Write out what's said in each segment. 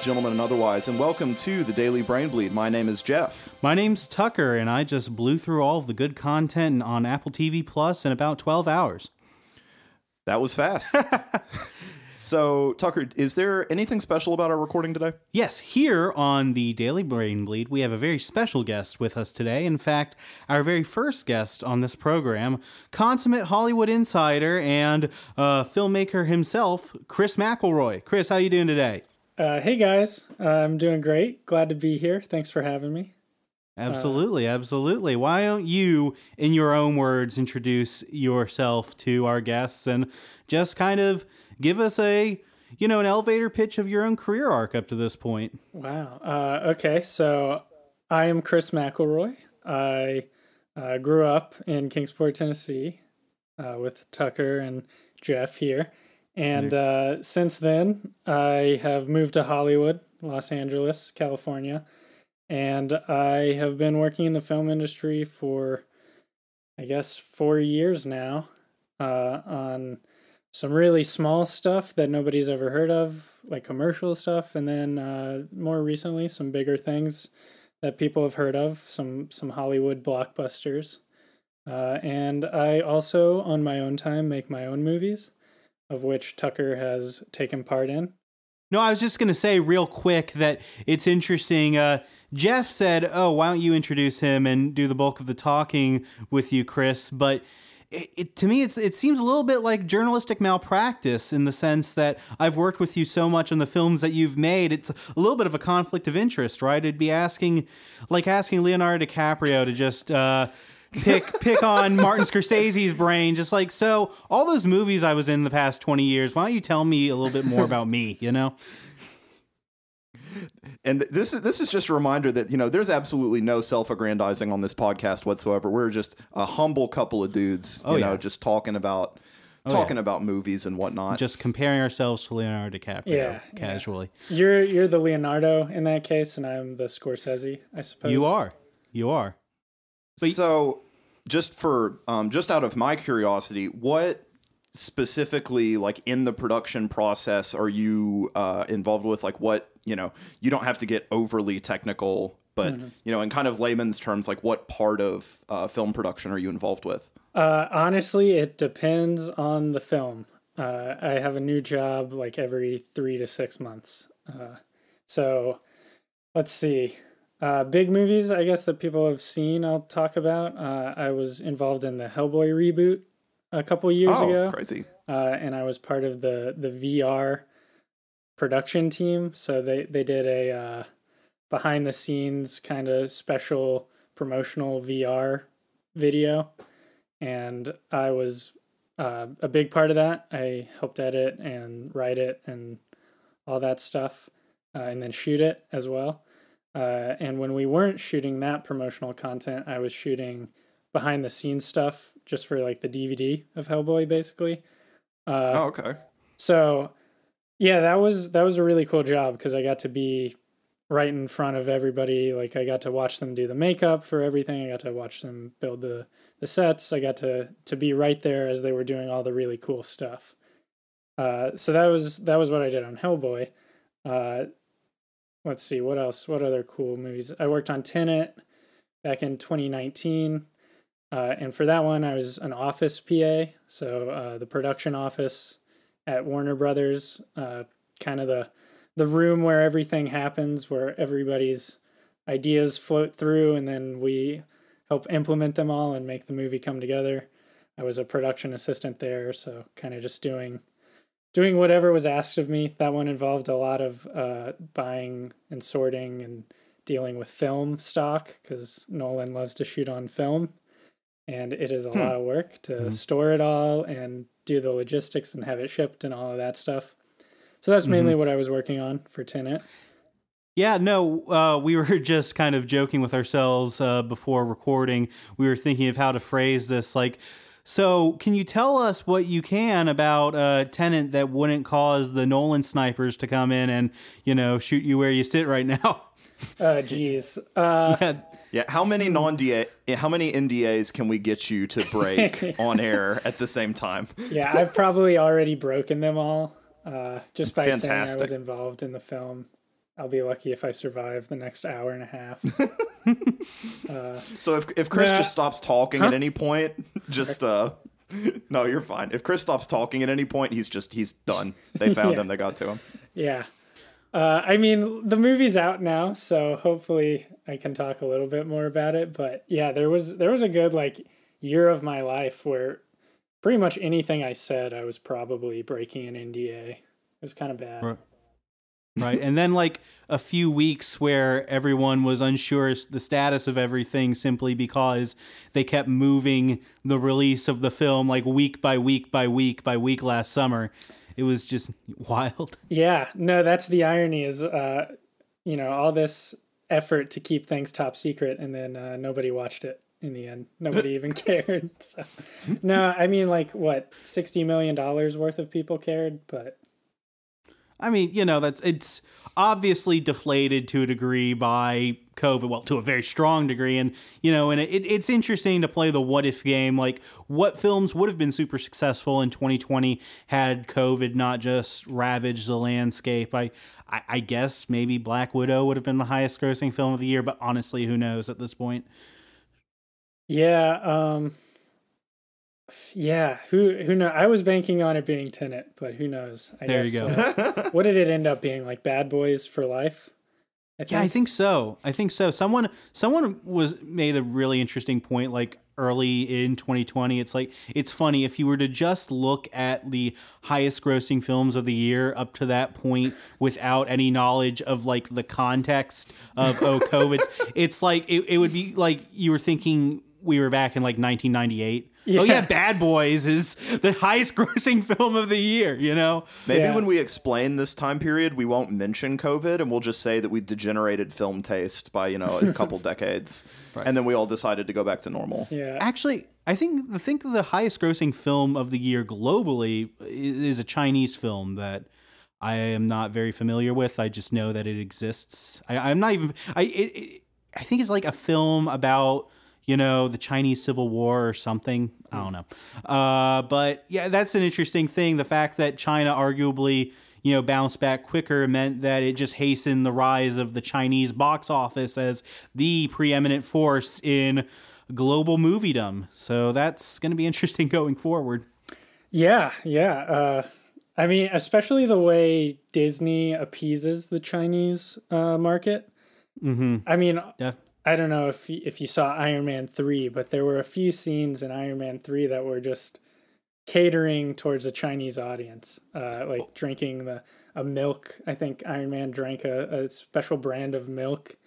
ladies, gentlemen, and otherwise, and welcome to the Daily Brain Bleed. My name is Jeff. My name's Tucker, and I just blew through all of the good content on Apple TV Plus in about 12 hours. That was fast. So, Tucker, is there anything special about our recording today? Yes, here on the Daily Brain Bleed, we have a very special guest with us today. In fact, our very first guest on this program, consummate Hollywood insider and filmmaker himself, Chris McElroy. Chris, how you doing today? Hey, guys. I'm doing great. Glad to be here. Thanks for having me. Absolutely, absolutely. Why don't you, in your own words, introduce yourself to our guests and just kind of give us an elevator pitch of your own career arc up to this point. Wow. Okay, so I am Chris McElroy. I grew up in Kingsport, Tennessee, with Tucker and Jeff here. And since then, I have moved to Hollywood, Los Angeles, California. And I have been working in the film industry for, I guess, 4 years now on some really small stuff that nobody's ever heard of, like commercial stuff, and then more recently some bigger things that people have heard of, some Hollywood blockbusters. And I also, on my own time, make my own movies, of which Tucker has taken part in. No, I was just going to say real quick that it's interesting. Jeff said, oh, why don't you introduce him and do the bulk of the talking with you, Chris? But to me, it seems a little bit like journalistic malpractice in the sense that I've worked with you so much on the films that you've made. It's a little bit of a conflict of interest, right? It'd be asking Leonardo DiCaprio to just pick on Martin Scorsese's brain, just like, so all those movies I was in the past 20 years, why don't you tell me a little bit more about me, you know? And this is just a reminder that, you know, there's absolutely no self-aggrandizing on this podcast whatsoever. We're just a humble couple of dudes, just talking about movies and whatnot. Just comparing ourselves to Leonardo DiCaprio casually. Yeah. You're the Leonardo in that case, and I'm the Scorsese, I suppose. You are. But so just for just out of my curiosity, what specifically, like, in the production process are you involved with? Like, what, you know, you don't have to get overly technical, but you know, in kind of layman's terms, like, what part of film production are you involved with? Honestly, it depends on the film. I have a new job like every 3 to 6 months, so let's see. Big movies, I guess, that people have seen, I'll talk about. I was involved in the Hellboy reboot a couple years ago. Oh, crazy. And I was part of the VR production team. So they did a behind-the-scenes kind of special promotional VR video. And I was a big part of that. I helped edit and write it and all that stuff, and then shoot it as well. And when we weren't shooting that promotional content, I was shooting behind-the-scenes stuff just for, like, the DVD of Hellboy, basically. Okay. So, yeah, that was a really cool job because I got to be right in front of everybody. Like, I got to watch them do the makeup for everything. I got to watch them build the sets. I got to be right there as they were doing all the really cool stuff. So that was what I did on Hellboy. Let's see, what else? What other cool movies? I worked on Tenet back in 2019. And for that one, I was an office PA. So the production office at Warner Brothers, kind of the room where everything happens, where everybody's ideas float through, and then we help implement them all and make the movie come together. I was a production assistant there, so kind of just doing whatever was asked of me. That one involved a lot of buying and sorting and dealing with film stock because Nolan loves to shoot on film. And it is a lot of work to store it all and do the logistics and have it shipped and all of that stuff. So that's mainly what I was working on for Tenet. Yeah, no, we were just kind of joking with ourselves before recording. We were thinking of how to phrase this, like, so can you tell us what you can about Tenet that wouldn't cause the Nolan snipers to come in and, you know, shoot you where you sit right now? Oh, geez. Yeah. How many NDAs can we get you to break on air at the same time? Yeah, I've probably already broken them all just by saying I was involved in the film. I'll be lucky if I survive the next hour and a half. So if Chris just stops talking at any point, just no, you're fine. If Chris stops talking at any point, he's done. They found him. They got to him. Yeah. I mean, the movie's out now, so hopefully I can talk a little bit more about it. But yeah, there was a good year of my life where pretty much anything I said, I was probably breaking an NDA. It was kind of bad. Right. And then a few weeks where everyone was unsure the status of everything simply because they kept moving the release of the film week by week by week by week last summer. It was just wild. Yeah. No, that's the irony is, all this effort to keep things top secret and then nobody watched it in the end. Nobody even cared. So. No, I mean $60 million worth of people cared, but. I mean, it's obviously deflated to a degree by COVID, well, to a very strong degree. And, and it's interesting to play the what if game, what films would have been super successful in 2020 had COVID not just ravaged the landscape. I guess maybe Black Widow would have been the highest grossing film of the year, but honestly, who knows at this point? Yeah. Yeah, who knows? I was banking on it being Tenet, but who knows? I guess, you go. What did it end up being? Bad Boys for Life? I think so. Someone made a really interesting point, early in 2020. It's it's funny if you were to just look at the highest grossing films of the year up to that point without any knowledge of the context of COVID. It's it would be you were thinking we were back in 1998. Yeah. Oh yeah, Bad Boys is the highest grossing film of the year, Maybe when we explain this time period, we won't mention COVID and we'll just say that we degenerated film taste by, a couple decades. Right. And then we all decided to go back to normal. Yeah. Actually, I think the highest grossing film of the year globally is a Chinese film that I am not very familiar with. I just know that it exists. I think it's a film about the Chinese Civil War or something. I don't know. But yeah, that's an interesting thing. The fact that China arguably, bounced back quicker meant that it just hastened the rise of the Chinese box office as the preeminent force in global moviedom. So that's going to be interesting going forward. Yeah, yeah. I mean, especially the way Disney appeases the Chinese market. Mm-hmm. I mean... Yeah. I don't know if you saw Iron Man 3, but there were a few scenes in Iron Man 3 that were just catering towards a Chinese audience, drinking a milk. I think Iron Man drank a special brand of milk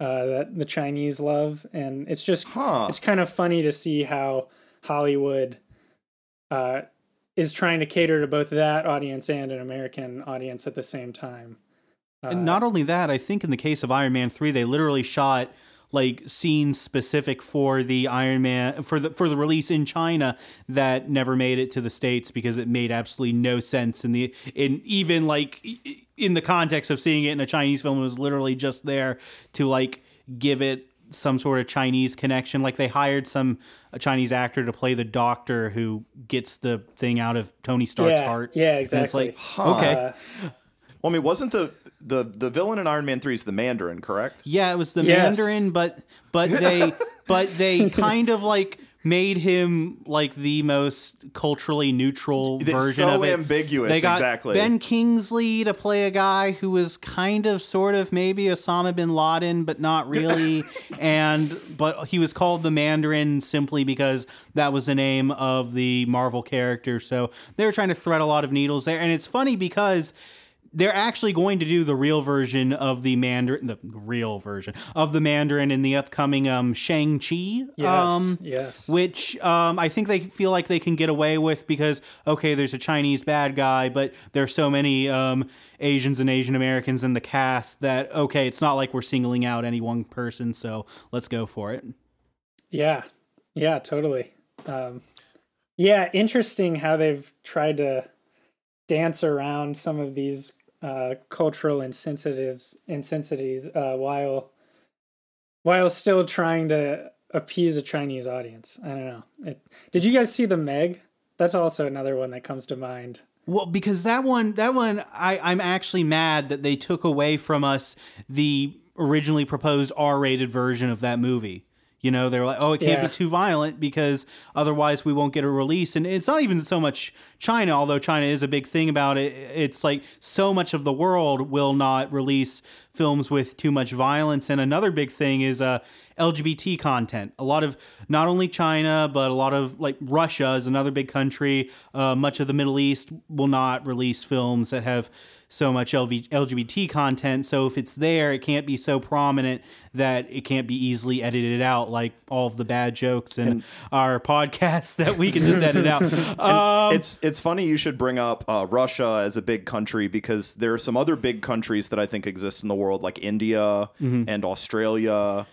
that the Chinese love. And it's just, It's kind of funny to see how Hollywood is trying to cater to both that audience and an American audience at the same time. And not only that, I think in the case of Iron Man 3, they literally shot scenes specific for the Iron Man for the release in China that never made it to the States because it made absolutely no sense in the context of seeing it in a Chinese film. It was literally just there to give it some sort of Chinese connection. They hired a Chinese actor to play the doctor who gets the thing out of Tony Stark's heart. Yeah, exactly. And it's okay. Well, I mean, wasn't the villain in Iron Man 3 is the Mandarin, correct? Yeah, it was the Mandarin, but they kind of made him the most culturally neutral version of it. So ambiguous, they got exactly. Ben Kingsley to play a guy who was kind of sort of maybe Osama bin Laden, but not really. but he was called the Mandarin simply because that was the name of the Marvel character. So they were trying to thread a lot of needles there, and it's funny because. They're actually going to do the real version of the Mandarin, in the upcoming Shang-Chi. Yes. Which I think they feel like they can get away with because, okay, there's a Chinese bad guy, but there are so many Asians and Asian Americans in the cast that, okay, it's not like we're singling out any one person, so let's go for it. Yeah. Yeah, totally. Interesting how they've tried to dance around some of these cultural insensitivities while still trying to appease a Chinese audience. I don't know. Did you guys see The Meg? That's also another one that comes to mind. Well, because that one, I'm actually mad that they took away from us the originally proposed R-rated version of that movie. You know, they were like, oh, it can't be too violent because otherwise we won't get a release. And it's not even so much China, although China is a big thing about it. It's like so much of the world will not release films with too much violence. And another big thing is LGBT content. A lot of not only China, but a lot of like Russia is another big country. Much of the Middle East will not release films that have so much LGBT content. So if it's there, it can't be so prominent that it can't be easily edited out, like all of the bad jokes and our podcasts that we can just edit out. It's funny you should bring up Russia as a big country, because there are some other big countries that I think exist in the world, like India and Australia.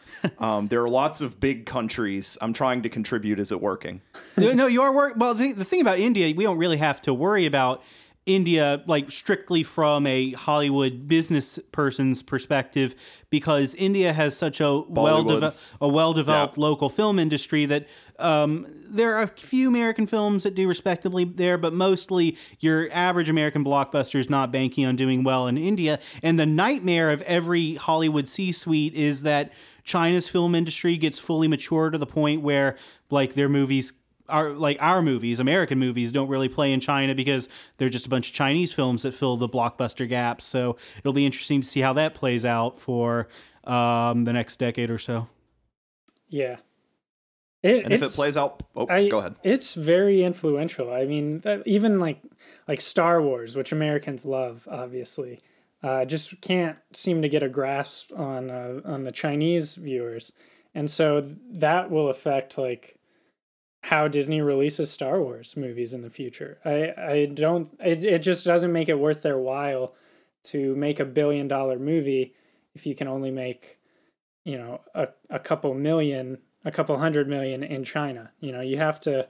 There are lots of big countries. I'm trying to contribute. Is it working? No, you are working. Well, the thing about India, we don't really have to worry about India, like strictly from a Hollywood business person's perspective, because India has such a well-developed local film industry that there are a few American films that do respectably there, but mostly your average American blockbuster is not banking on doing well in India. And the nightmare of every Hollywood C-suite is that China's film industry gets fully mature to the point where like their movies are like our movies, American movies, don't really play in China because they're just a bunch of Chinese films that fill the blockbuster gaps. So it'll be interesting to see how that plays out for the next decade or so. Yeah. And if it plays out, go ahead. It's very influential. I mean, even like Star Wars, which Americans love, obviously, just can't seem to get a grasp on the Chinese viewers. And so that will affect like how Disney releases Star Wars movies in the future. It just doesn't make it worth their while to make $1 billion movie if you can only make, you know, a couple hundred million in China. You know, you have to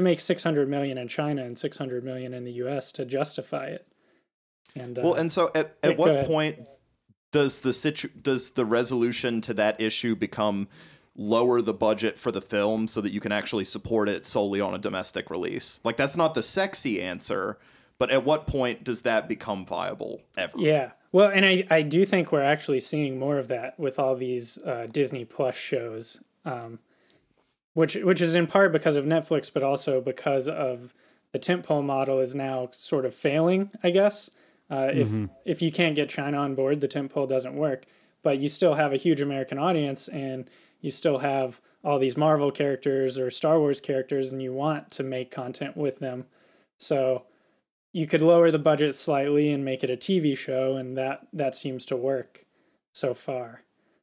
make 600 million in China and 600 million in the US to justify it. And so at what point does the resolution to that issue become lower the budget for the film so that you can actually support it solely on a domestic release? Like, that's not the sexy answer, but at what point does that become viable ever? Yeah. Well, and I do think we're actually seeing more of that with all these Disney Plus shows, which is in part because of Netflix, but also because of the tentpole model is now sort of failing, I guess. If you can't get China on board, the tentpole doesn't work, but you still have a huge American audience and you still have all these Marvel characters or Star Wars characters, and you want to make content with them. So you could lower the budget slightly and make it a TV show, and that seems to work so far.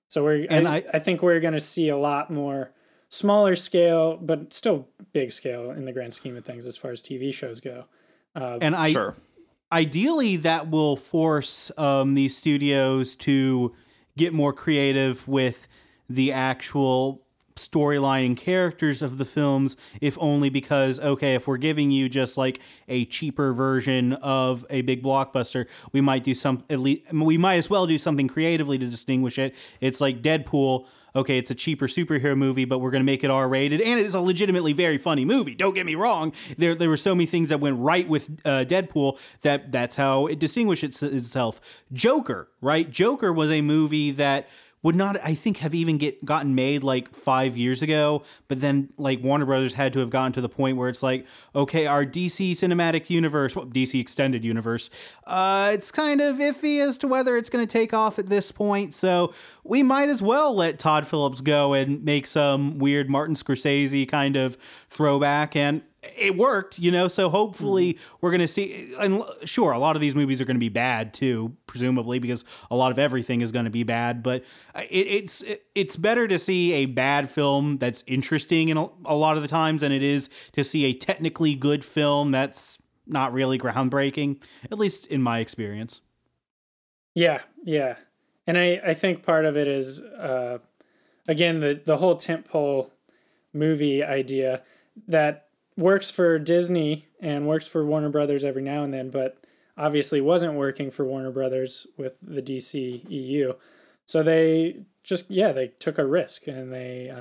So I think we're going to see a lot more smaller scale, but still big scale in the grand scheme of things as far as TV shows go. Ideally, that will force these studios to get more creative with the actual storyline and characters of the films, if only because, okay, if we're giving you just like a cheaper version of a big blockbuster, we might as well do something creatively to distinguish it. It's like Deadpool. Okay, it's a cheaper superhero movie, but we're going to make it R-rated, and it is a legitimately very funny movie. Don't get me wrong. There were so many things that went right with Deadpool that's how it distinguished itself. Joker, right? Joker was a movie that would not, I think, have even gotten made like 5 years ago. But then like Warner Brothers had to have gotten to the point where it's like, okay, our DC Cinematic Universe, DC Extended Universe, it's kind of iffy as to whether it's going to take off at this point. So we might as well let Todd Phillips go and make some weird Martin Scorsese kind of throwback. And it worked, you know, so hopefully we're going to see, and sure, a lot of these movies are going to be bad too, presumably, because a lot of everything is going to be bad, but it's better to see a bad film that's interesting in a lot of the times than it is to see a technically good film that's not really groundbreaking, at least in my experience. Yeah. And I think part of it is, again, the whole tentpole movie idea that works for Disney and works for Warner Brothers every now and then, but obviously wasn't working for Warner Brothers with the DCEU. So they just, they took a risk and they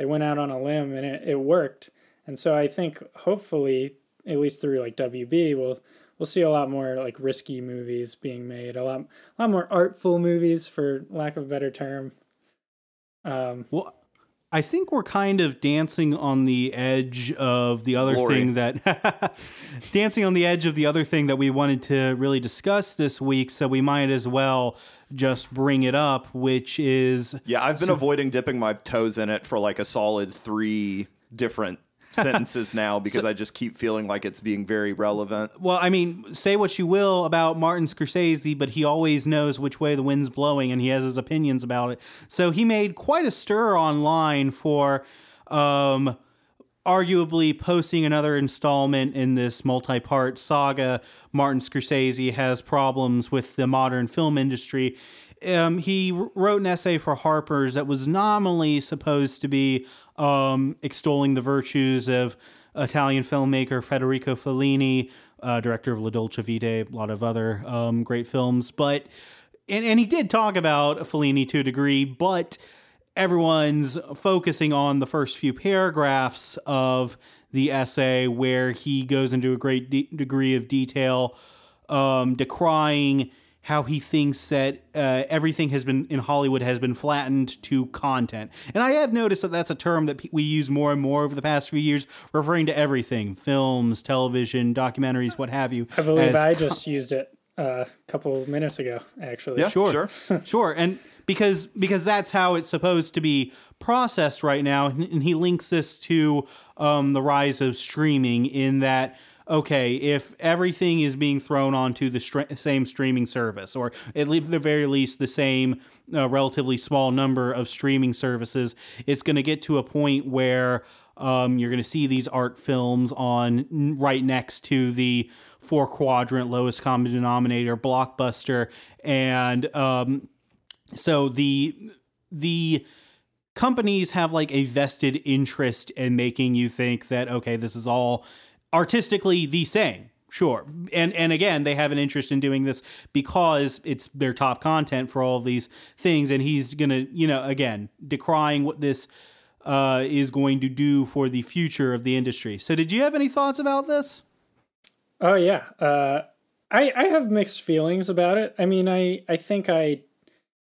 went out on a limb and it worked. And so I think hopefully at least through like WB, we'll see a lot more like risky movies being made, a lot more artful movies, for lack of a better term. Well, I think we're kind of dancing on the edge of the other thing that we wanted to really discuss this week. So we might as well just bring it up, which is, I've been avoiding dipping my toes in it for like a solid 3 different sentences now, because I just keep feeling like it's being very relevant. Well, I mean, say what you will about Martin Scorsese, but he always knows which way the wind's blowing, and he has his opinions about it. So he made quite a stir online for arguably posting another installment in this multi-part saga. Martin Scorsese has problems with the modern film industry. He wrote an essay for Harper's that was nominally supposed to be extolling the virtues of Italian filmmaker Federico Fellini, director of La Dolce Vita, a lot of other great films. But and he did talk about Fellini to a degree, but everyone's focusing on the first few paragraphs of the essay, where he goes into a great degree of detail, decrying how he thinks that everything has been in Hollywood has been flattened to content. And I have noticed that that's a term that we use more and more over the past few years, referring to everything, films, television, documentaries, what have you. I believe I just used it a couple of minutes ago, actually. Yeah, sure. And because that's how it's supposed to be processed right now. And he links this to the rise of streaming, in that, okay, if everything is being thrown onto the same streaming service, or at least the very least the same relatively small number of streaming services, it's going to get to a point where you're going to see these art films on right next to the 4-quadrant lowest common denominator blockbuster, and so the companies have like a vested interest in making you think that, okay, this is all artistically the same. Sure. And again, they have an interest in doing this because it's their top content for all of these things. And he's going to, again, decrying what this is going to do for the future of the industry. So did you have any thoughts about this? Oh, yeah. I have mixed feelings about it. I mean, I think I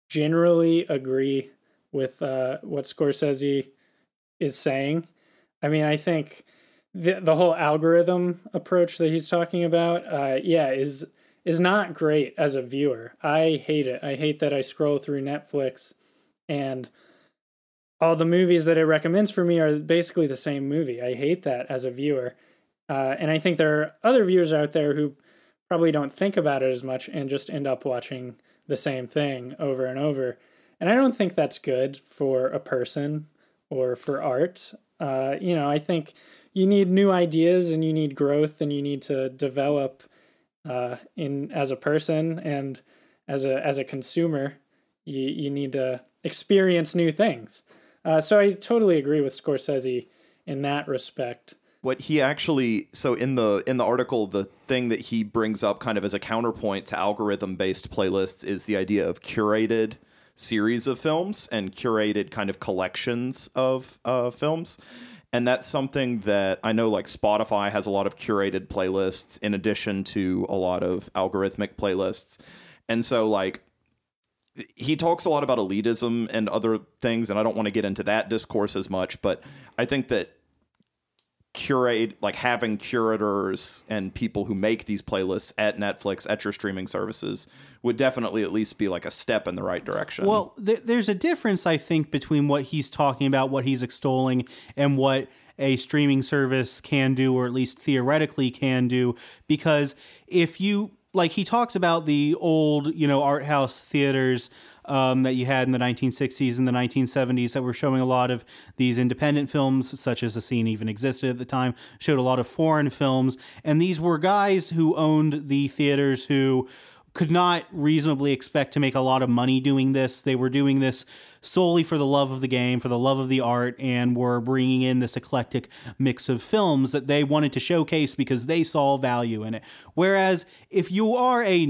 generally agree with what Scorsese is saying. I mean, I think the whole algorithm approach that he's talking about, is not great as a viewer. I hate it. I hate that I scroll through Netflix and all the movies that it recommends for me are basically the same movie. I hate that as a viewer. And I think there are other viewers out there who probably don't think about it as much and just end up watching the same thing over and over. And I don't think that's good for a person or for art. I think you need new ideas and you need growth and you need to develop as a person and as a consumer. You need to experience new things. So I totally agree with Scorsese in that respect. What he actually, so in the article, the thing that he brings up kind of as a counterpoint to algorithm-based playlists is the idea of curated series of films and curated kind of collections of films. And that's something that I know, like Spotify has a lot of curated playlists in addition to a lot of algorithmic playlists. And so like he talks a lot about elitism and other things, and I don't want to get into that discourse as much, but I think that having curators and people who make these playlists at Netflix, at your streaming services, would definitely at least be like a step in the right direction. Well, there's a difference, I think, between what he's talking about, what he's extolling, and what a streaming service can do, or at least theoretically can do, because if you, like he talks about the old, art house theaters that you had in the 1960s and the 1970s that were showing a lot of these independent films, such as The Scene even existed at the time, showed a lot of foreign films. And these were guys who owned the theaters who could not reasonably expect to make a lot of money doing this. They were doing this solely for the love of the game, for the love of the art, and were bringing in this eclectic mix of films that they wanted to showcase because they saw value in it. Whereas if you are if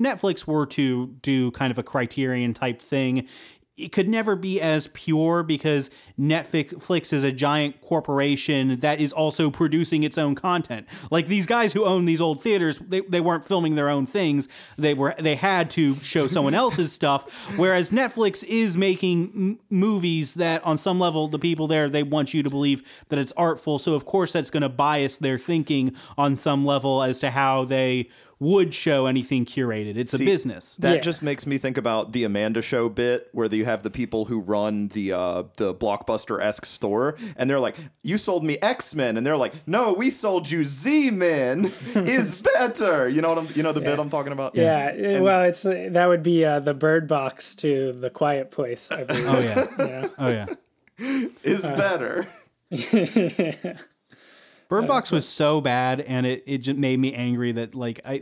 Netflix were to do kind of a Criterion type thing, it could never be as pure because Netflix is a giant corporation that is also producing its own content. Like these guys who own these old theaters, they weren't filming their own things. They had to show someone else's stuff. Whereas Netflix is making movies that on some level, the people there, they want you to believe that it's artful. So of course that's going to bias their thinking on some level as to how they would show anything curated. It's a business. That just makes me think about the Amanda Show bit where you have the people who run the Blockbuster-esque store and they're like, you sold me X-Men. And they're like, no, we sold you Z-Men is better. You know what the bit I'm talking about? Yeah. And, well, it's that would be the Bird Box to The Quiet Place, I believe. Oh, yeah. Oh, yeah. Is better. Yeah. Bird Box was so bad, and it just made me angry that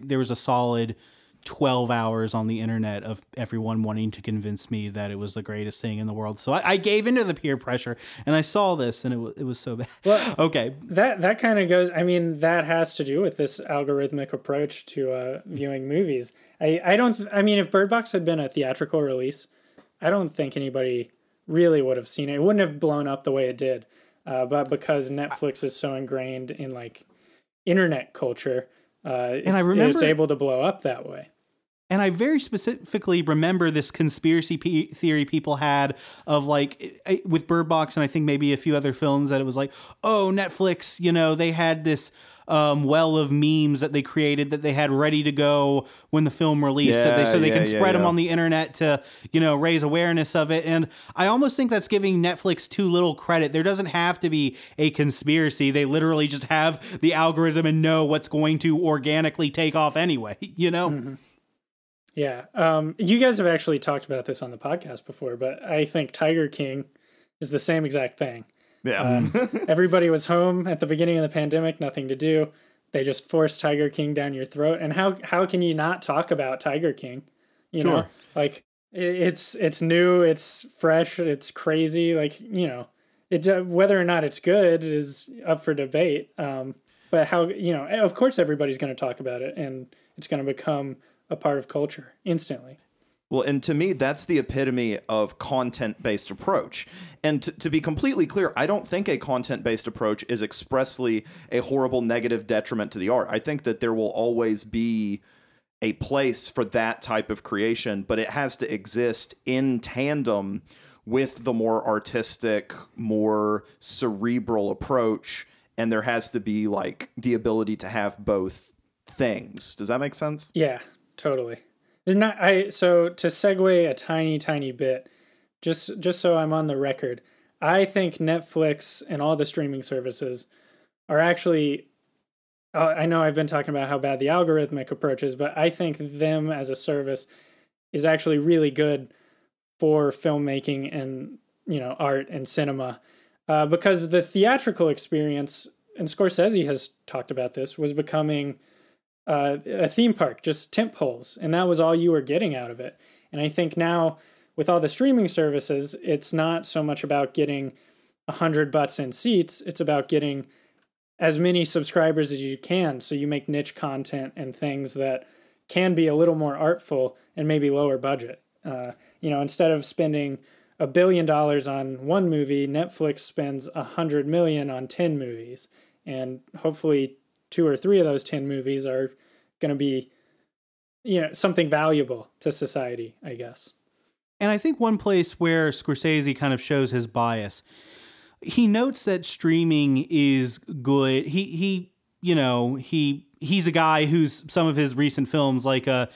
there was a solid 12 hours on the internet of everyone wanting to convince me that it was the greatest thing in the world. So I gave into the peer pressure, and I saw this, and it was so bad. Well, okay, that kind of goes. I mean, that has to do with this algorithmic approach to viewing movies. I mean, if Bird Box had been a theatrical release, I don't think anybody really would have seen it. It wouldn't have blown up the way it did. But because Netflix is so ingrained in internet culture, it's able to blow up that way. And I very specifically remember this conspiracy theory people had of with Bird Box and I think maybe a few other films that it was Netflix, they had this well of memes that they created that they had ready to go when the film released so they can spread them on the internet to, raise awareness of it. And I almost think that's giving Netflix too little credit. There doesn't have to be a conspiracy. They literally just have the algorithm and know what's going to organically take off anyway, Mm-hmm. Yeah. You guys have actually talked about this on the podcast before, but I think Tiger King is the same exact thing. Yeah. Everybody was home at the beginning of the pandemic, nothing to do. They just forced Tiger King down your throat. And how can you not talk about Tiger King? You know, it's new, it's fresh, it's crazy. It whether or not it's good is up for debate. But how, of course everybody's going to talk about it and it's going to become a part of culture instantly. Well, and to me, that's the epitome of content-based approach. And to be completely clear, I don't think a content-based approach is expressly a horrible negative detriment to the art. I think that there will always be a place for that type of creation, but it has to exist in tandem with the more artistic, more cerebral approach. And there has to be the ability to have both things. Does that make sense? Yeah. Totally. So to segue a tiny bit, just so I'm on the record, I think Netflix and all the streaming services are actually, I know I've been talking about how bad the algorithmic approach is, but I think them as a service is actually really good for filmmaking and, art and cinema, because the theatrical experience, and Scorsese has talked about this, was becoming a theme park, just tent poles, and that was all you were getting out of it. And I think now with all the streaming services, it's not so much about getting 100 butts in seats, it's about getting as many subscribers as you can, so you make niche content and things that can be a little more artful and maybe lower budget. Instead of spending $1 billion on one movie, Netflix spends $100 million on 10 movies, and hopefully 2 or 3 of those 10 movies are going to be, something valuable to society, I guess. And I think one place where Scorsese kind of shows his bias, he notes that streaming is good. He's a guy who's some of his recent films The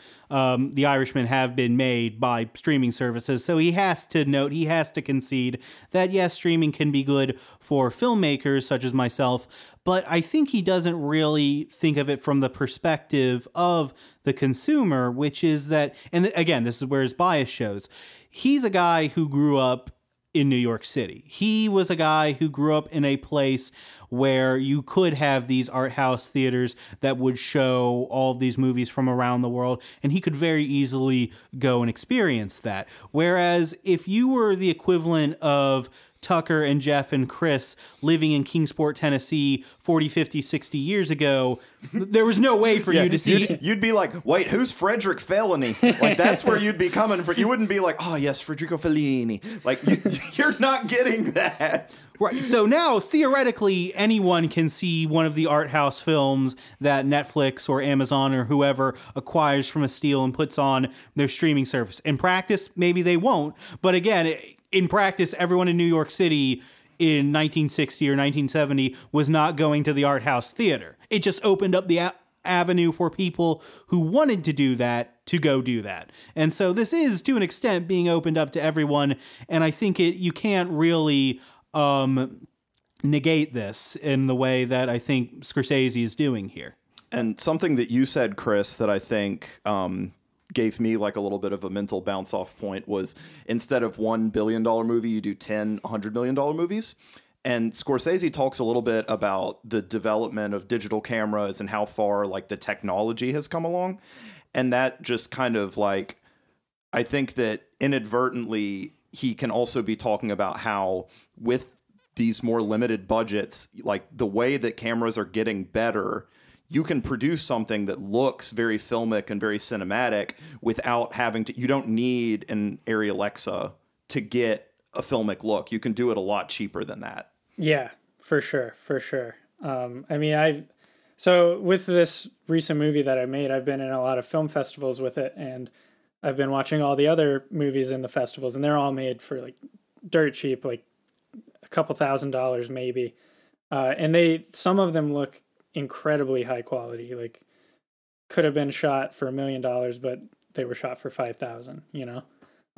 Irishman have been made by streaming services. So he has to concede that, yes, streaming can be good for filmmakers such as myself. But I think he doesn't really think of it from the perspective of the consumer, which is that, and again, this is where his bias shows. He's a guy who grew up in New York City. He was a guy who grew up in a place where you could have these art house theaters that would show all of these movies from around the world, and he could very easily go and experience that. Whereas if you were the equivalent of Tucker and Jeff and Chris living in Kingsport, Tennessee 40, 50, 60 years ago, there was no way for you to see. You'd be like, wait, who's Frederick Fellini? Like, that's where you'd be coming from. You wouldn't be like, oh, yes, Federico Fellini. Like, you're not getting that. Right. So now, theoretically, anyone can see one of the art house films that Netflix or Amazon or whoever acquires from a steal and puts on their streaming service. In practice, maybe they won't. But again, in practice, everyone in New York City in 1960 or 1970 was not going to the art house theater. It just opened up the avenue for people who wanted to do that to go do that. And so this is, to an extent, being opened up to everyone. And I think you can't really negate this in the way that I think Scorsese is doing here. And something that you said, Chris, that I think gave me like a little bit of a mental bounce off point was, instead of $1 billion movie, you do 10 $100 million movies. And Scorsese talks a little bit about the development of digital cameras and how far like the technology has come along. And that just kind of like, I think that inadvertently he can also be talking about how with these more limited budgets, like the way that cameras are getting better, you can produce something that looks very filmic and very cinematic without having to, you don't need an Arri Alexa to get a filmic look. You can do it a lot cheaper than that. Yeah, for sure. For sure. I mean, so with this recent movie that I made, I've been in a lot of film festivals with it, and I've been watching all the other movies in the festivals, and they're all made for like dirt cheap, like a couple $1,000 maybe. And some of them look incredibly high quality, like could have been shot for $1 million, but they were shot for 5,000, you know.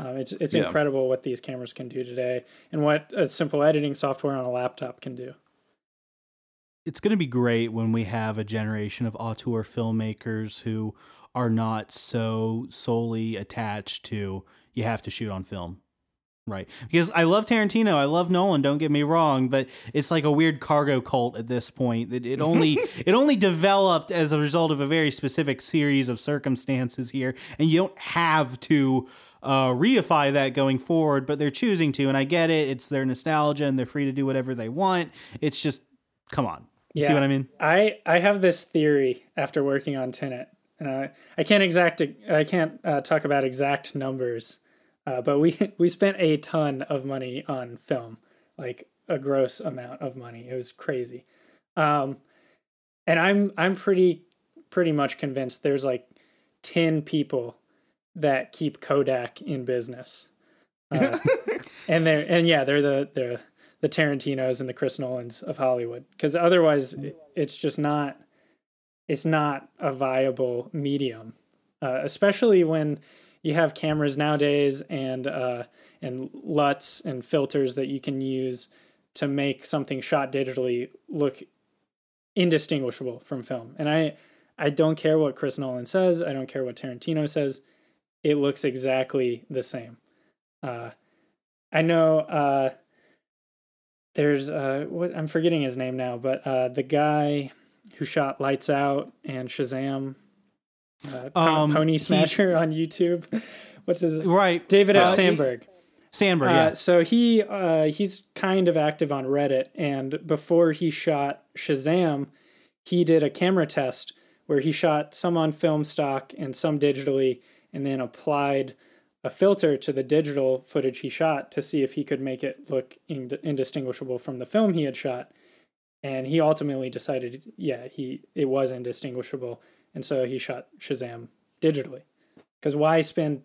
It's incredible what these cameras can do today and what a simple editing software on a laptop can do. It's going to be great when we have a generation of auteur filmmakers who are not so solely attached to you have to shoot on film. Right. Because I love Tarantino. I love Nolan. Don't get me wrong. But it's like a weird cargo cult at this point. It only developed as a result of a very specific series of circumstances here. And you don't have to reify that going forward. But they're choosing to. And I get it. It's their nostalgia and they're free to do whatever they want. It's just, come on. See what I mean? I have this theory after working on Tenet. I can't talk about exact numbers. But we spent a ton of money on film, like a gross amount of money. It was crazy. And I'm pretty much convinced there's like 10 people that keep Kodak in business. They're the Tarantinos and the Chris Nolans of Hollywood, because otherwise it's just not, it's not a viable medium, especially when you have cameras nowadays and LUTs and filters that you can use to make something shot digitally look indistinguishable from film. And I don't care what Chris Nolan says. I don't care what Tarantino says. It looks exactly the same. I know there's I'm forgetting his name now, but the guy who shot Lights Out and Shazam. Pony Smasher on YouTube. What's his right? David F. Sandberg. Sandberg. Yeah. So he's kind of active on Reddit, and before he shot Shazam, he did a camera test where he shot some on film stock and some digitally, and then applied a filter to the digital footage he shot to see if he could make it look indistinguishable from the film he had shot. And he ultimately decided, it was indistinguishable. And so he shot Shazam digitally, because why spend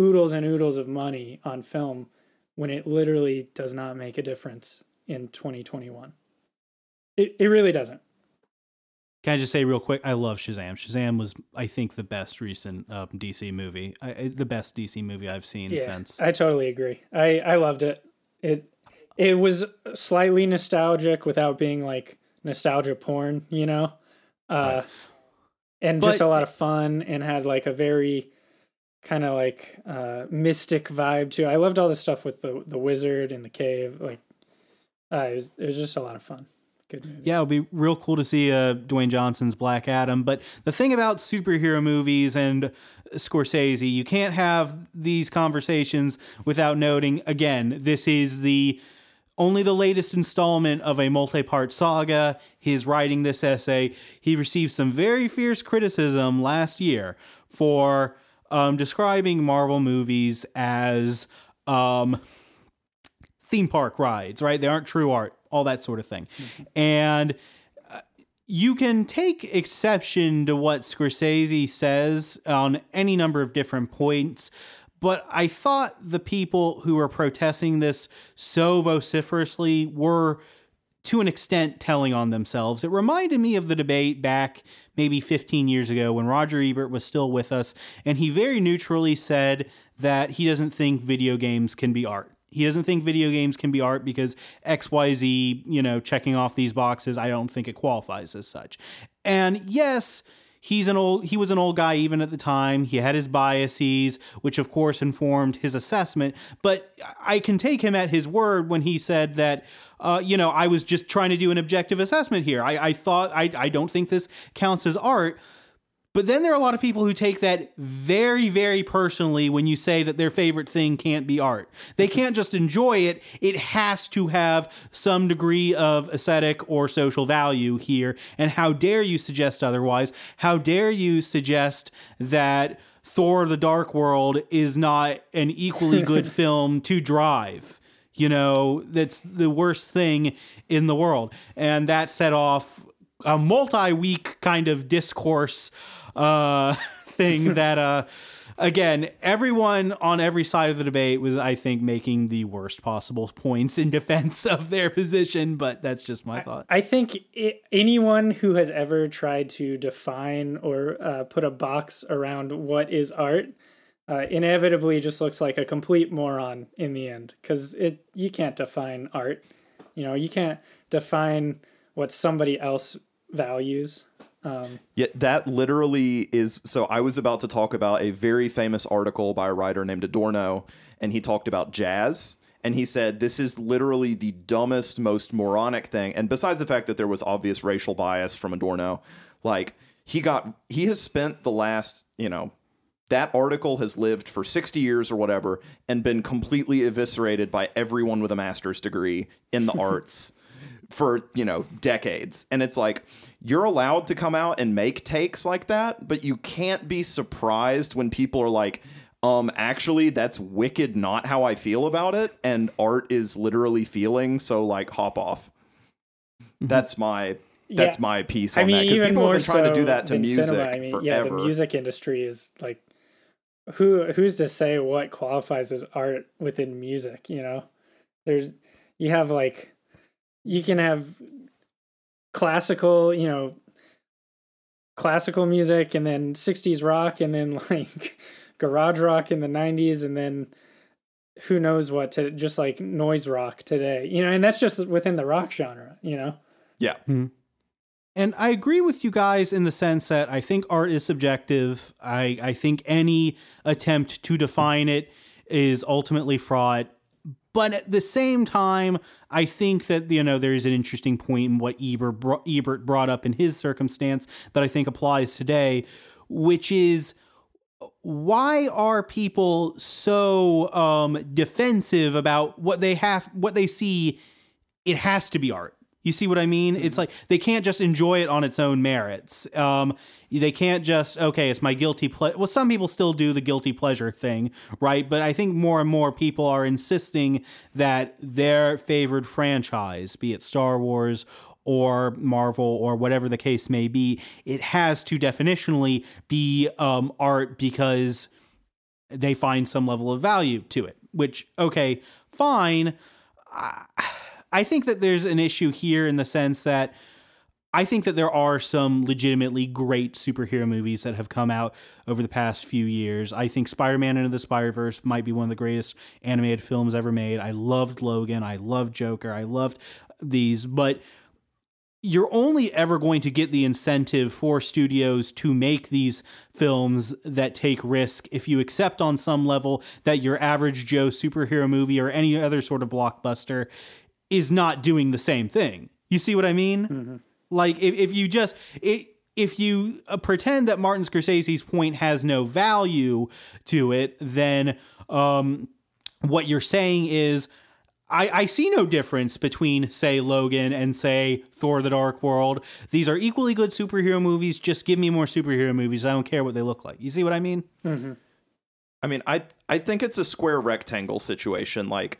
oodles and oodles of money on film when it literally does not make a difference in 2021? It really doesn't. Can I just say real quick, I love Shazam. Shazam was, I think, the best recent DC movie. The best DC movie I've seen since. I totally agree. I loved it. It was slightly nostalgic without being like nostalgia porn, you know? Right. But just a lot of fun, and had like a very kind of like mystic vibe too. I loved all the stuff with the wizard and the cave. Like it was just a lot of fun. Good movie. Yeah, it'll be real cool to see Dwayne Johnson's Black Adam. But the thing about superhero movies and Scorsese, you can't have these conversations without noting, again, this is the only the latest installment of a multi-part saga. He's writing this essay. He received some very fierce criticism last year for describing Marvel movies as theme park rides, right? They aren't true art, all that sort of thing. Mm-hmm. And you can take exception to what Scorsese says on any number of different points, but I thought the people who were protesting this so vociferously were, to an extent, telling on themselves. It reminded me of the debate back maybe 15 years ago when Roger Ebert was still with us, and he very neutrally said that he doesn't think video games can be art. He doesn't think video games can be art because XYZ, you know, checking off these boxes, I don't think it qualifies as such. And yes, he was an old guy even at the time. He had his biases, which of course informed his assessment. But I can take him at his word when he said that, I was just trying to do an objective assessment here. I don't think this counts as art. But then there are a lot of people who take that very, very personally when you say that their favorite thing can't be art. They can't just enjoy it. It has to have some degree of aesthetic or social value here. And how dare you suggest otherwise? How dare you suggest that Thor the Dark World is not an equally good film to Drive? You know, that's the worst thing in the world. And that set off a multi-week kind of discourse thing that, again, everyone on every side of the debate was, I think, making the worst possible points in defense of their position, but that's just my thought. I think anyone who has ever tried to define or put a box around what is art inevitably just looks like a complete moron in the end, because you can't define art. You know, you can't define what somebody else values. That literally is. So I was about to talk about a very famous article by a writer named Adorno, and he talked about jazz, and he said, this is literally the dumbest, most moronic thing. And besides the fact that there was obvious racial bias from Adorno, like he has spent the last, that article has lived for 60 years or whatever and been completely eviscerated by everyone with a master's degree in the arts for, decades. And it's like, you're allowed to come out and make takes like that, but you can't be surprised when people are like, actually, that's wicked, not how I feel about it. And art is literally feeling. So like, hop off. Mm-hmm. That's my piece on that. 'Cause people have been trying to do that to music forever. The music industry is like, who's to say what qualifies as art within music? You can have classical, classical music, and then 60s rock, and then like garage rock in the 90s, and then who knows what to just like noise rock today, and that's just within the rock genre, Yeah. Mm-hmm. And I agree with you guys in the sense that I think art is subjective. I think any attempt to define it is ultimately fraught. But at the same time, I think that, there's an interesting point in what Ebert brought up in his circumstance that I think applies today, which is, why are people so defensive about what they see? It has to be art. You see what I mean? It's like they can't just enjoy it on its own merits. They can't just, okay, it's my guilty pleasure. Well, some people still do the guilty pleasure thing, right? But I think more and more people are insisting that their favorite franchise, be it Star Wars or Marvel or whatever the case may be, it has to definitionally be art because they find some level of value to it, which, okay, fine. I think that there's an issue here in the sense that I think that there are some legitimately great superhero movies that have come out over the past few years. I think Spider-Man Into the Spider-Verse might be one of the greatest animated films ever made. I loved Logan. I loved Joker. I loved these. But you're only ever going to get the incentive for studios to make these films that take risk if you accept on some level that your average Joe superhero movie or any other sort of blockbuster is not doing the same thing. You see what I mean? Mm-hmm. Like if you pretend that Martin Scorsese's point has no value to it, then what you're saying is, I see no difference between, say, Logan and, say, Thor the Dark World. These are equally good superhero movies. Just give me more superhero movies. I don't care what they look like. You see what I mean? Mm-hmm. I mean, I think it's a square rectangle situation. Like,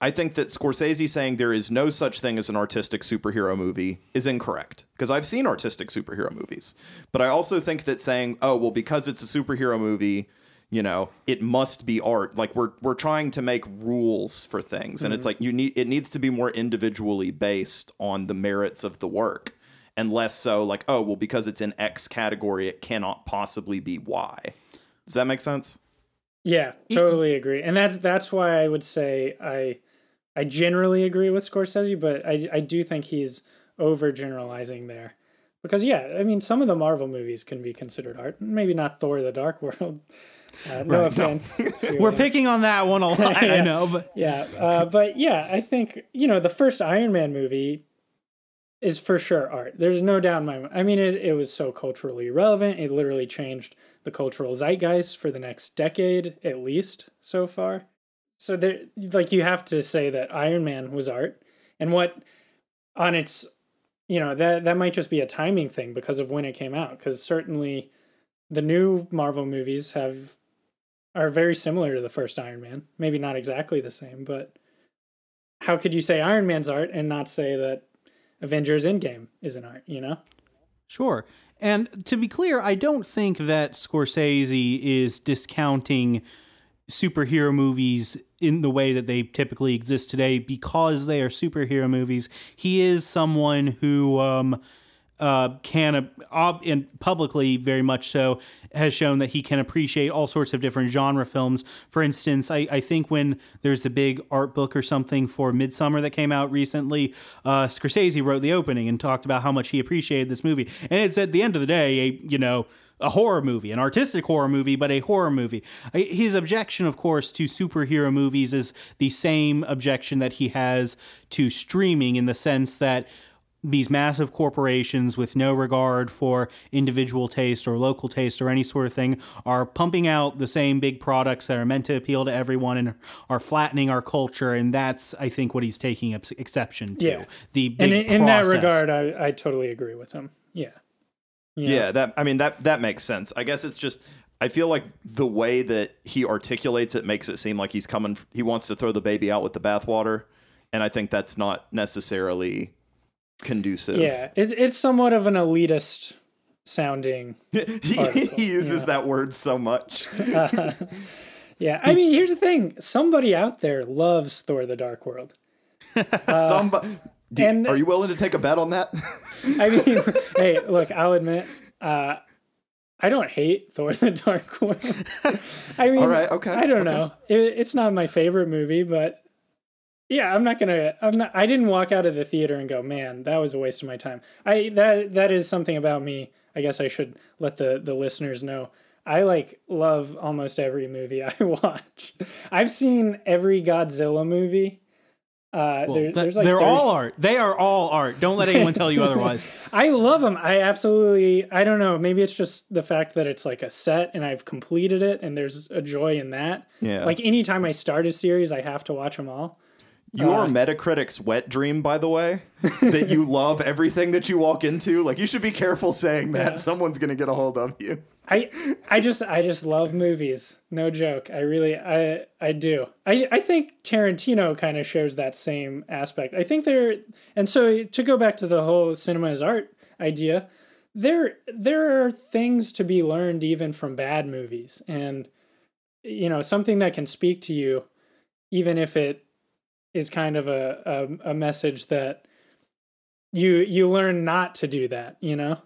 I think that Scorsese saying there is no such thing as an artistic superhero movie is incorrect, because I've seen artistic superhero movies. But I also think that saying, oh, well, because it's a superhero movie, you know, it must be art. Like, we're trying to make rules for things. And mm-hmm. It's like, it needs to be more individually based on the merits of the work, and less so like, oh, well, because it's in X category, it cannot possibly be Y. Does that make sense? Yeah, totally agree. And that's why I would say I generally agree with Scorsese, but I do think he's overgeneralizing there. Because, yeah, I mean, some of the Marvel movies can be considered art. Maybe not Thor the Dark World. No offense. No. We're picking on that one a lot, yeah, I know. But yeah, I think, you know, the first Iron Man movie is for sure art. There's no doubt in my mind. I mean, it was so culturally relevant. It literally changed the cultural zeitgeist for the next decade, at least so far. So there, like, you have to say that Iron Man was art, and what on its, you know, that might just be a timing thing because of when it came out. Because certainly the new Marvel movies are very similar to the first Iron Man. Maybe not exactly the same, but how could you say Iron Man's art and not say that Avengers Endgame is an art, you know? Sure. And to be clear, I don't think that Scorsese is discounting superhero movies in the way that they typically exist today because they are superhero movies. He is someone who and publicly very much so has shown that he can appreciate all sorts of different genre films. For instance, I think when there's a big art book or something for Midsommar that came out recently, Scorsese wrote the opening and talked about how much he appreciated this movie. And it's at the end of the day, a horror movie, an artistic horror movie, but a horror movie. His objection, of course, to superhero movies is the same objection that he has to streaming, in the sense that these massive corporations with no regard for individual taste or local taste or any sort of thing are pumping out the same big products that are meant to appeal to everyone and are flattening our culture. And that's, I think, what he's taking exception to. Yeah. The big and in that regard, I totally agree with him. Yeah. Yeah. Yeah, that makes sense. I guess it's just, I feel like the way that he articulates it makes it seem like he wants to throw the baby out with the bathwater. And I think that's not necessarily conducive. Yeah, it's somewhat of an elitist sounding article. He uses that word so much. Yeah, I mean, here's the thing. Somebody out there loves Thor the Dark World. Are you willing to take a bet on that? I mean, hey, look, I'll admit, I don't hate Thor the Dark World. I mean, all right, okay, I don't know. It's not my favorite movie, but yeah, I didn't walk out of the theater and go, man, that was a waste of my time. That is something about me. I guess I should let the listeners know. I love almost every movie I watch. I've seen every Godzilla movie. They're all art. They are all art. Don't let anyone tell you otherwise. I love them. I absolutely, I don't know. Maybe it's just the fact that it's like a set and I've completed it, and there's a joy in that. Yeah. Like, anytime I start a series, I have to watch them all. Your Metacritic's wet dream, by the way, that you love everything that you walk into. Like, you should be careful saying that. Yeah. Someone's going to get a hold of you. I just love movies. No joke. I really do. I think Tarantino kind of shows that same aspect. I think and so to go back to the whole cinema as art idea, there are things to be learned even from bad movies, and, you know, something that can speak to you, even if it is kind of a message that you learn not to do that, you know?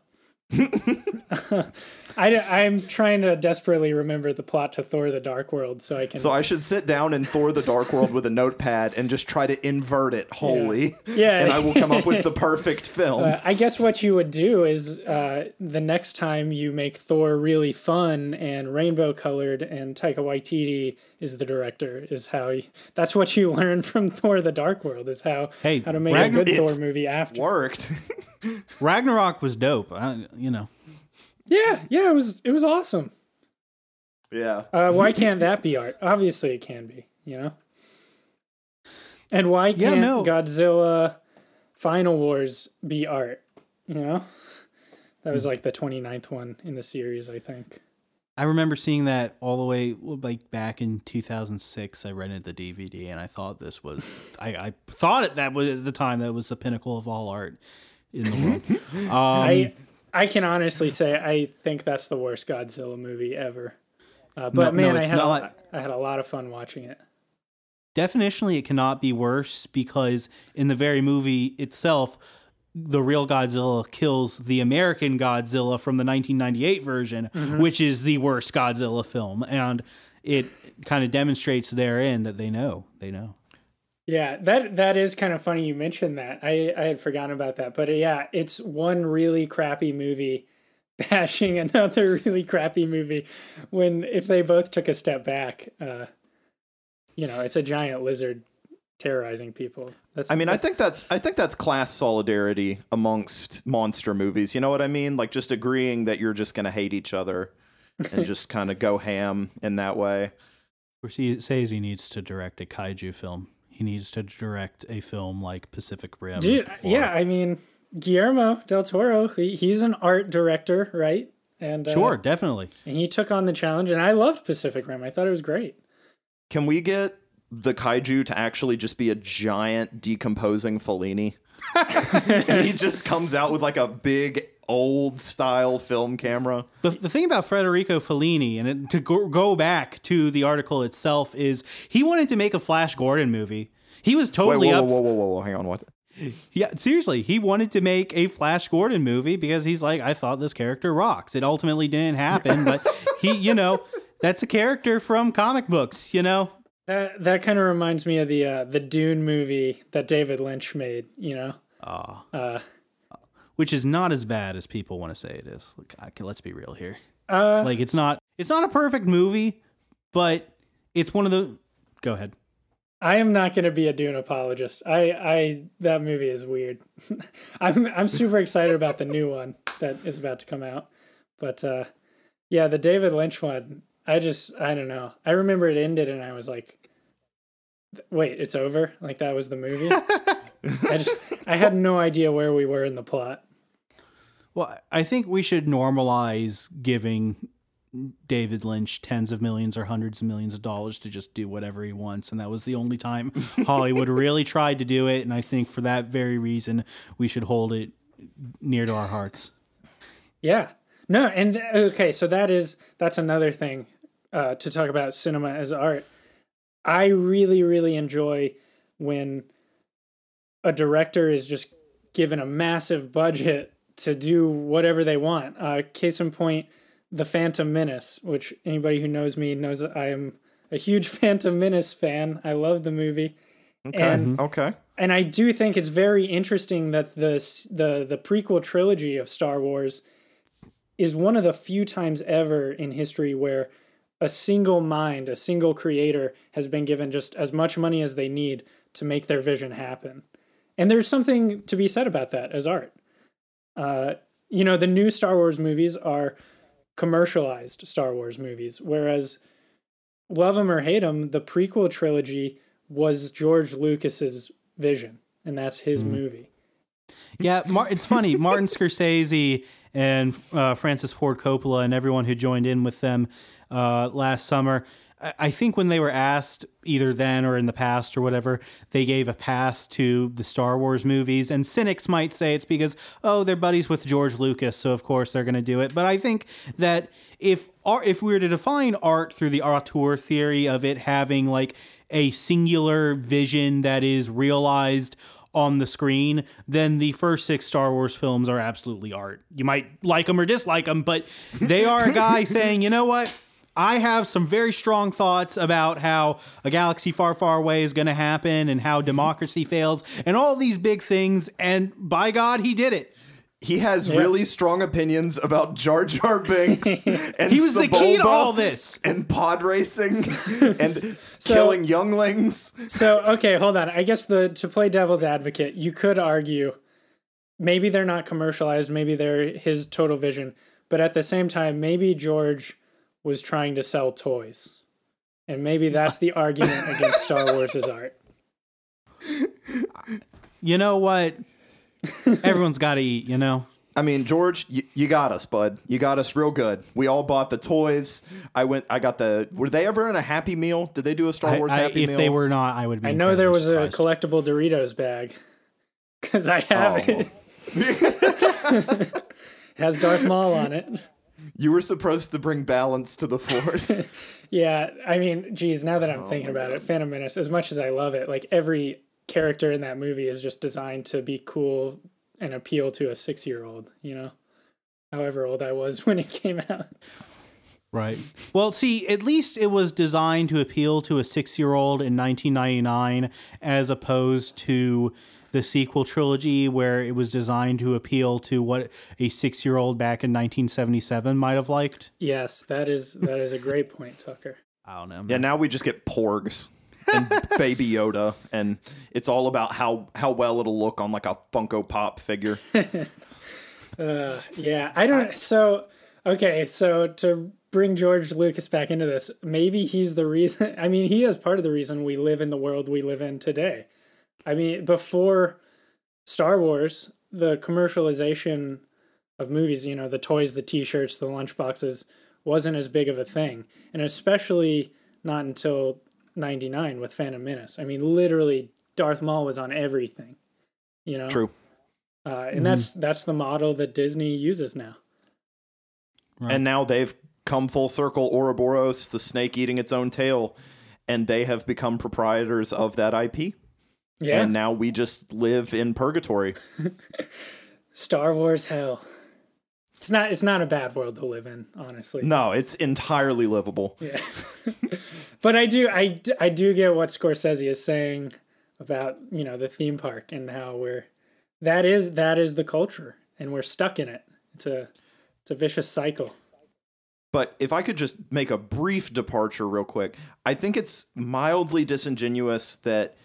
I'm trying to desperately remember the plot to Thor the Dark World so I should sit down in Thor the Dark World with a notepad and just try to invert it wholly. Yeah. And I will come up with the perfect film. I guess what you would do is the next time you make Thor really fun and rainbow colored, and Taika Waititi is the director, is how that's what you learn from Thor the Dark World, is how to make a good Thor movie after. Worked. Ragnarok was dope. You know. Yeah, it was awesome. Yeah. Why can't that be art? Obviously it can be, you know? And why can't Godzilla Final Wars be art? You know? That was like the 29th one in the series, I think. I remember seeing that all the way like back in 2006. I rented the DVD and I thought this was... I thought it, that was at the time that was the pinnacle of all art in the world. I can honestly say I think that's the worst Godzilla movie ever. I had a lot of fun watching it. Definitionally, it cannot be worse because in the very movie itself... the real Godzilla kills the American Godzilla from the 1998 version, which is the worst Godzilla film. And it kind of demonstrates therein that they know. Yeah, that is kind of funny you mentioned that. I had forgotten about that. But yeah, it's one really crappy movie bashing another really crappy movie when if they both took a step back, it's a giant lizard terrorizing people. I think that's class solidarity amongst monster movies. You know what I mean? Like just agreeing that you're just going to hate each other and just kind of go ham in that way. Says he needs to direct a kaiju film. He needs to direct a film like Pacific Rim. Dude, Guillermo del Toro, he's an art director, right? And sure, definitely. And he took on the challenge, and I loved Pacific Rim. I thought it was great. Can we get the kaiju to actually just be a giant decomposing Fellini? And he just comes out with like a big old style film camera. The thing about Federico Fellini, and to go back to the article itself, is he wanted to make a Flash Gordon movie. He was totally hang on, what? Yeah, seriously, he wanted to make a Flash Gordon movie because he's like, I thought this character rocks. It ultimately didn't happen, but that's a character from comic books, That kind of reminds me of the Dune movie that David Lynch made, which is not as bad as people want to say it is. Look, let's be real here. It's not a perfect movie, but it's one of the... Go ahead. I am not going to be a Dune apologist. That movie is weird. I'm super excited about the new one that is about to come out, but the David Lynch one. I don't know. I remember it ended and I was like, wait, it's over? Like that was the movie? I had no idea where we were in the plot. Well, I think we should normalize giving David Lynch tens of millions or hundreds of millions of dollars to just do whatever he wants. And that was the only time Hollywood really tried to do it. And I think for that very reason, we should hold it near to our hearts. Yeah. No, and so that's another thing to talk about cinema as art. I really, really enjoy when a director is just given a massive budget to do whatever they want. Case in point, The Phantom Menace, which anybody who knows me knows that I am a huge Phantom Menace fan. I love the movie. Okay. And I do think it's very interesting that the prequel trilogy of Star Wars is one of the few times ever in history where a single mind, a single creator has been given just as much money as they need to make their vision happen. And there's something to be said about that as art. The new Star Wars movies are commercialized Star Wars movies, whereas love them or hate them, the prequel trilogy was George Lucas's vision, and that's his movie. Yeah, it's funny. Martin Scorsese and Francis Ford Coppola and everyone who joined in with them last summer, I think when they were asked either then or in the past or whatever, they gave a pass to the Star Wars movies. And cynics might say it's because, they're buddies with George Lucas, so of course they're going to do it. But I think that if we were to define art through the auteur theory of it having like a singular vision that is realized on the screen, then the first 6 Star Wars films are absolutely art. You might like them or dislike them, but they are a guy saying, you know what? I have some very strong thoughts about how a galaxy far, far away is going to happen and how democracy fails and all these big things. And by God, he did it. He has really strong opinions about Jar Jar Binks and he was the key to all this and pod racing and killing younglings. So, okay, hold on. I guess to play devil's advocate, you could argue maybe they're not commercialized. Maybe they're his total vision. But at the same time, maybe George was trying to sell toys. And maybe that's the argument against Star Wars' art. you know what? Everyone's got to eat, you know? I mean, George, you got us, bud. You got us real good. We all bought the toys. Were they ever in a Happy Meal? Did they do a Star Wars Happy Meal? If they were not, I would be. I know there was surprised. A collectible Doritos bag because I have it. It has Darth Maul on it. You were supposed to bring balance to the Force. Yeah, I mean, geez, now that I'm thinking about it, Phantom Menace, as much as I love it, like every character in that movie is just designed to be cool and appeal to a 6-year-old, you know, however old I was when it came out. Right. Well, see, at least it was designed to appeal to a 6-year-old in 1999, as opposed to the sequel trilogy, where it was designed to appeal to what a 6-year-old back in 1977 might have liked. Yes, that is a great point, Tucker. I don't know, man. Yeah, now we just get Porgs and Baby Yoda, and it's all about how well it'll look on like a Funko Pop figure. So to bring George Lucas back into this, maybe he's the reason. I mean, he is part of the reason we live in the world we live in today. I mean, before Star Wars, the commercialization of movies, you know, the toys, the T-shirts, the lunchboxes, wasn't as big of a thing. And especially not until 99 with Phantom Menace. I mean, literally, Darth Maul was on everything, you know? True. And that's the model that Disney uses now. Right. And now they've come full circle, Ouroboros, the snake eating its own tail, and they have become proprietors of that IP. Yeah. And now we just live in purgatory. Star Wars hell. It's not a bad world to live in, honestly. No, it's entirely livable. Yeah. But I do get what Scorsese is saying about, you know, the theme park and how that is the culture and we're stuck in it. It's a vicious cycle. But if I could just make a brief departure real quick, I think it's mildly disingenuous that,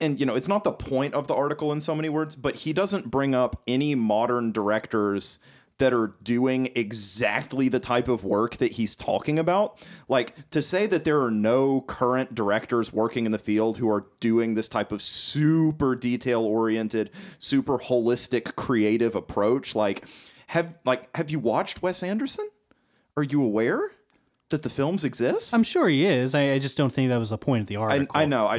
and, you know, it's not the point of the article in so many words, but he doesn't bring up any modern directors that are doing exactly the type of work that he's talking about. Like, to say that there are no current directors working in the field who are doing this type of super detail-oriented, super holistic, creative approach. Have you watched Wes Anderson? Are you aware that the films exist? I'm sure he is. I just don't think that was the point of the article. I know.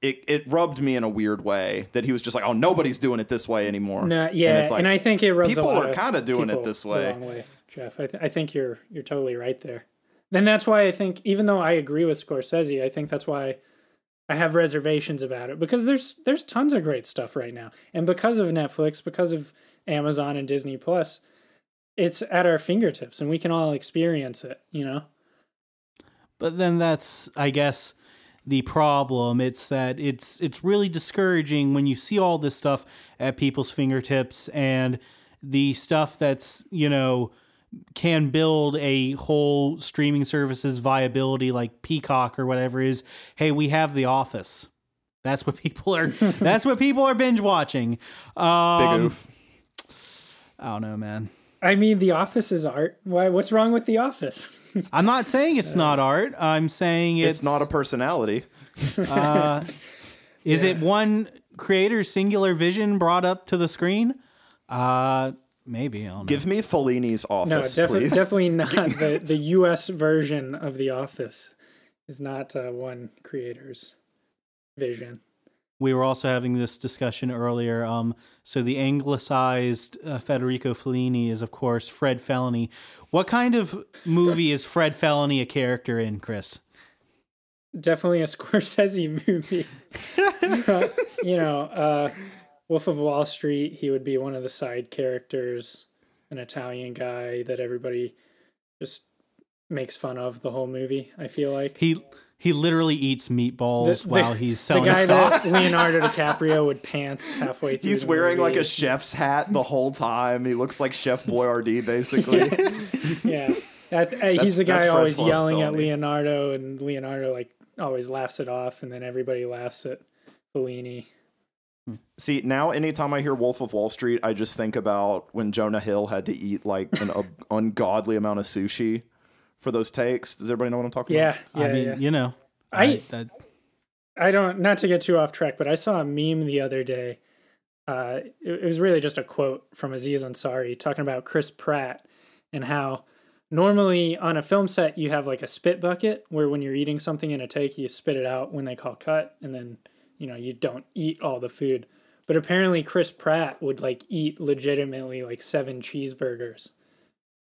It rubbed me in a weird way that he was just like, oh, nobody's doing it this way anymore. No, yeah, and, it's like, and I think it rubs people are kind of doing it this way. The wrong way, Jeff. I think you're totally right there. Then that's why I think, even though I agree with Scorsese, I think that's why I have reservations about it, because there's tons of great stuff right now, and because of Netflix, because of Amazon and Disney Plus, it's at our fingertips, and we can all experience it, you know. But then that's, I guess, the problem. It's that it's really discouraging when you see all this stuff at people's fingertips, and the stuff that's, you know, can build a whole streaming service's viability, like Peacock or whatever, is, hey, we have The Office. That's what people are binge watching. Big oof. I don't know, man. I mean, The Office is art. Why? What's wrong with The Office? I'm not saying it's not art. I'm saying it's not a personality. Is it one creator's singular vision brought up to the screen? Maybe. I don't know. Give me Fellini's Office, no, please. Definitely not. The U.S. version of The Office is not one creator's vision. We were also having this discussion earlier. So the anglicized Federico Fellini is, of course, Fred Fellini. What kind of movie is Fred Fellini a character in, Chris? Definitely a Scorsese movie. Wolf of Wall Street, he would be one of the side characters, an Italian guy that everybody just makes fun of the whole movie, I feel like. He literally eats meatballs while he's selling stocks. The guy that Leonardo DiCaprio would pants halfway through. He's wearing like a chef's hat the whole time. He looks like Chef Boyardee, basically. Yeah. He's the guy always yelling at Leonardo, and Leonardo like always laughs it off, and then everybody laughs at Fellini. See, now anytime I hear Wolf of Wall Street, I just think about when Jonah Hill had to eat like an ungodly amount of sushi for those takes. Does everybody know what I'm talking about? Yeah, I mean, you know. I I don't, not to get too off track, but I saw a meme the other day. It was really just a quote from Aziz Ansari talking about Chris Pratt and how normally on a film set you have like a spit bucket where when you're eating something in a take, you spit it out when they call cut, and then, you know, you don't eat all the food. But apparently Chris Pratt would like eat legitimately like 7 cheeseburgers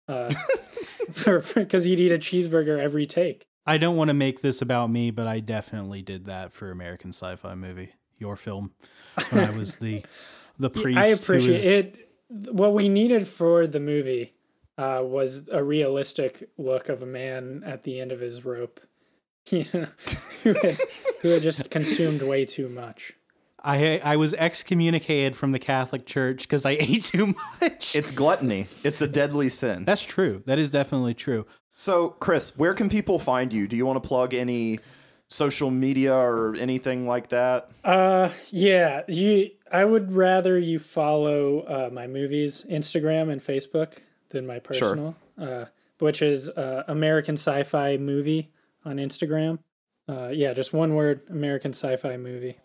because he'd eat a cheeseburger every take. I don't want to make this about me, but I definitely did that for American Sci-Fi Movie, your film, when I was the priest. I appreciate it. What we needed for the movie was a realistic look of a man at the end of his rope, you know, who had just consumed way too much. I was excommunicated from the Catholic Church because I ate too much. It's gluttony. It's a deadly sin. That's true. That is definitely true. So, Chris, where can people find you? Do you want to plug any social media or anything like that? Yeah. I would rather you follow my movies, Instagram and Facebook, than my personal, sure. Which is American Sci-Fi Movie on Instagram. Yeah, just one word, American Sci-Fi Movie.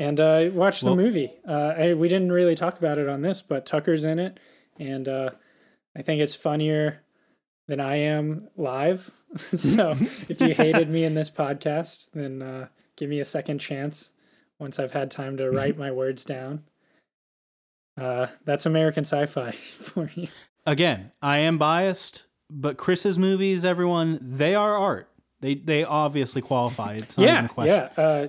And watch the movie. We didn't really talk about it on this, but Tucker's in it, and I think it's funnier than I am live. So if you hated me in this podcast, then give me a second chance once I've had time to write my words down. That's American Sci-Fi for you. Again, I am biased, but Chris's movies, everyone, they are art. They obviously qualify. It's not even a question. Yeah.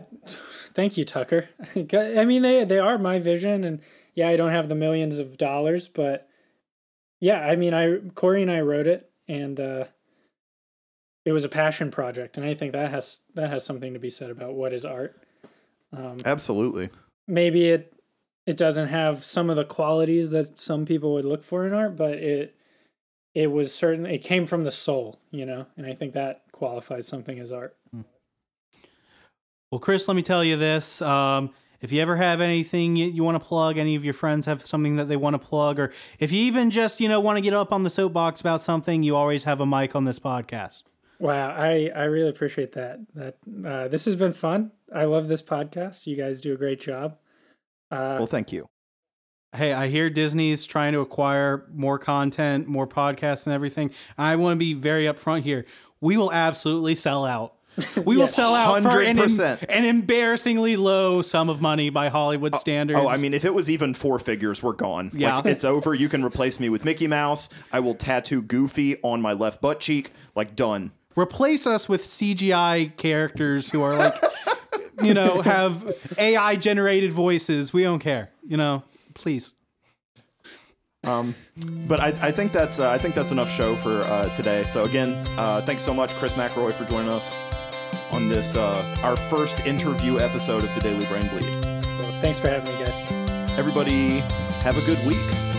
Thank you, Tucker. I mean, they are my vision, and I don't have the millions of dollars, but I mean, Corey and I wrote it, and it was a passion project, and I think that has something to be said about what is art. Absolutely. Maybe it doesn't have some of the qualities that some people would look for in art, but it was certainly, it came from the soul, you know, and I think that qualifies something as art. Well, Chris, let me tell you this. If you ever have anything you want to plug, any of your friends have something that they want to plug, or if you even just, want to get up on the soapbox about something, you always have a mic on this podcast. Wow. I really appreciate that. This has been fun. I love this podcast. You guys do a great job. Well, thank you. Hey, I hear Disney's trying to acquire more content, more podcasts and everything. I want to be very upfront here. We will absolutely sell out. We will sell out 100%. For an embarrassingly low sum of money by Hollywood standards. Oh, I mean, if it was even 4 figures, we're gone. Yeah. Like, it's over. You can replace me with Mickey Mouse. I will tattoo Goofy on my left butt cheek. Like, done. Replace us with CGI characters who are like, have AI generated voices. We don't care, please. But I think that's enough show for today. So again, thanks so much, Chris McElroy, for joining us on this our first interview episode of the Daily Brain Bleed. Well, thanks for having me, guys. Everybody, have a good week.